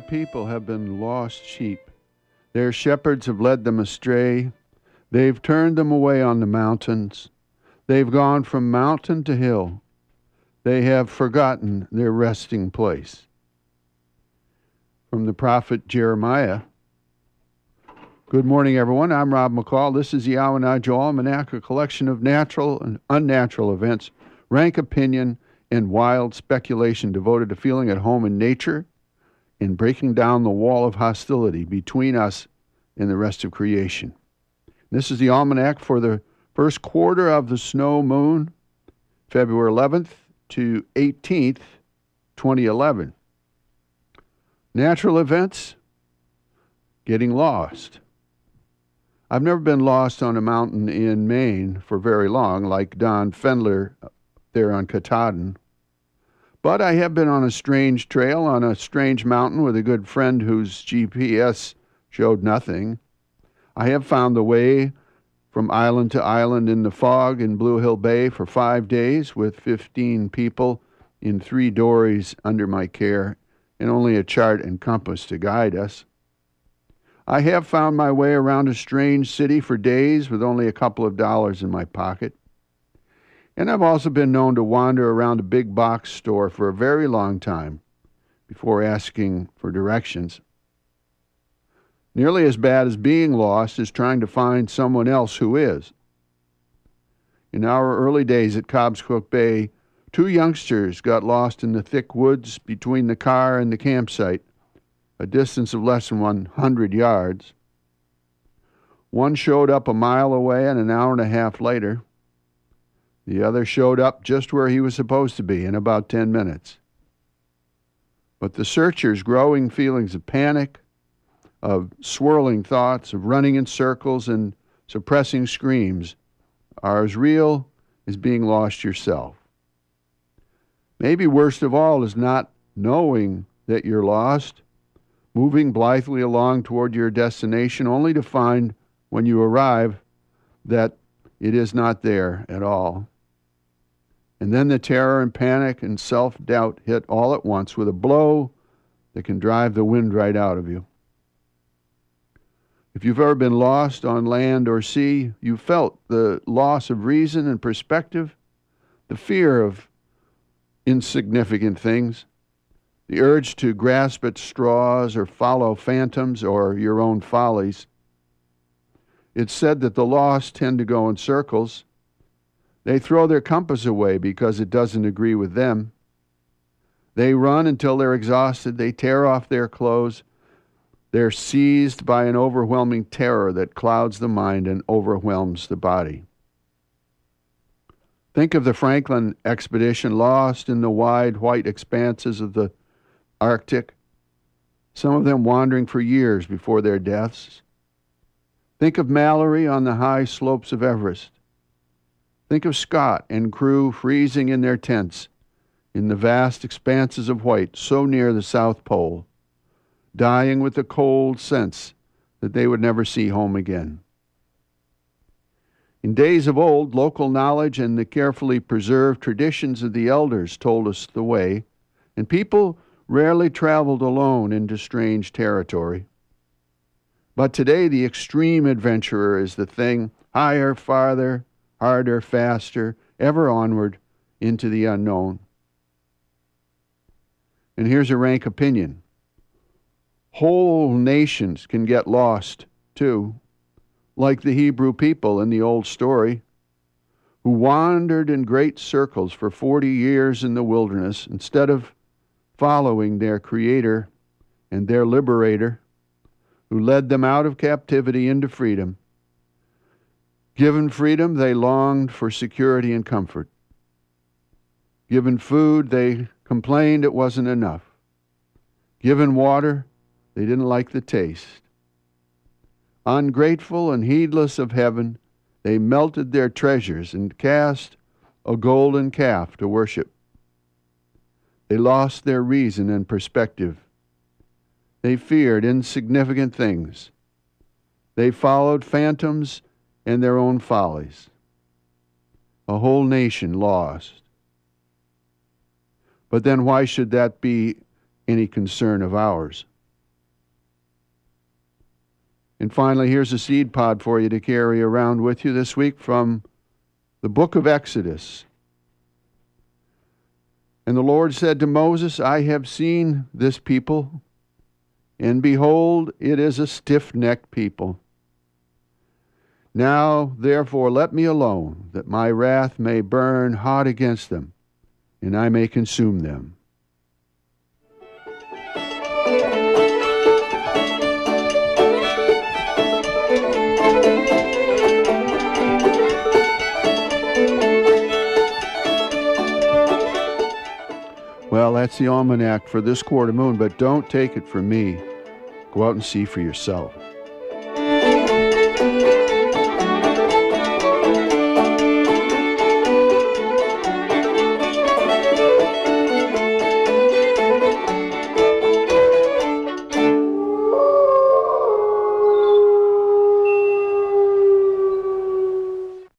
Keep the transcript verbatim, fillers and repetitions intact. my people have been lost sheep. Their shepherds have led them astray. They've turned them away on the mountains. They've gone from mountain to hill. They have forgotten their resting place." From the prophet Jeremiah. Good morning, everyone. I'm Rob McCall. This is the Awanadu Almanac, a collection of natural and unnatural events, rank opinion, and wild speculation devoted to feeling at home in nature and breaking down the wall of hostility between us and the rest of creation. This is the Almanac for the first quarter of the snow moon, February eleventh to eighteenth, twenty eleven. Natural events, getting lost. I've never been lost on a mountain in Maine for very long, like Don Fendler there on Katahdin. But I have been on a strange trail on a strange mountain with a good friend whose G P S showed nothing. I have found the way from island to island in the fog in Blue Hill Bay for five days with fifteen people in three dories under my care and only a chart and compass to guide us. I have found my way around a strange city for days with only a couple of dollars in my pocket. And I've also been known to wander around a big box store for a very long time before asking for directions. Nearly as bad as being lost is trying to find someone else who is. In our early days at Cobscook Bay, two youngsters got lost in the thick woods between the car and the campsite, a distance of less than one hundred yards. One showed up a mile away and an hour and a half later. The other showed up just where he was supposed to be in about ten minutes. But the searchers' growing feelings of panic, of swirling thoughts, of running in circles and suppressing screams are as real as being lost yourself. Maybe worst of all is not knowing that you're lost, moving blithely along toward your destination only to find when you arrive that it is not there at all. And then the terror and panic and self-doubt hit all at once with a blow that can drive the wind right out of you. If you've ever been lost on land or sea, you've felt the loss of reason and perspective, the fear of insignificant things, the urge to grasp at straws or follow phantoms or your own follies. It's said that the lost tend to go in circles. They throw their compass away because it doesn't agree with them. They run until they're exhausted. They tear off their clothes. They're seized by an overwhelming terror that clouds the mind and overwhelms the body. Think of the Franklin expedition lost in the wide white expanses of the Arctic, some of them wandering for years before their deaths. Think of Mallory on the high slopes of Everest. Think of Scott and crew freezing in their tents in the vast expanses of white so near the South Pole, dying with the cold sense that they would never see home again. In days of old, local knowledge and the carefully preserved traditions of the elders told us the way, and people rarely traveled alone into strange territory. But today, the extreme adventurer is the thing, higher, farther, harder, faster, ever onward into the unknown. And here's a rank opinion. Whole nations can get lost, too, like the Hebrew people in the old story, who wandered in great circles for forty years in the wilderness instead of following their Creator and their Liberator, who led them out of captivity into freedom. Given freedom, they longed for security and comfort. Given food, they complained it wasn't enough. Given water, they didn't like the taste. Ungrateful and heedless of heaven, they melted their treasures and cast a golden calf to worship. They lost their reason and perspective. They feared insignificant things. They followed phantoms and their own follies. A whole nation lost. But then why should that be any concern of ours? And finally, here's a seed pod for you to carry around with you this week from the book of Exodus. And the Lord said to Moses, I have seen this people, and behold, it is a stiff-necked people. Now, therefore, let me alone, that my wrath may burn hot against them, and I may consume them. Well, that's the almanac for this quarter moon, but don't take it from me. Go out and see for yourself.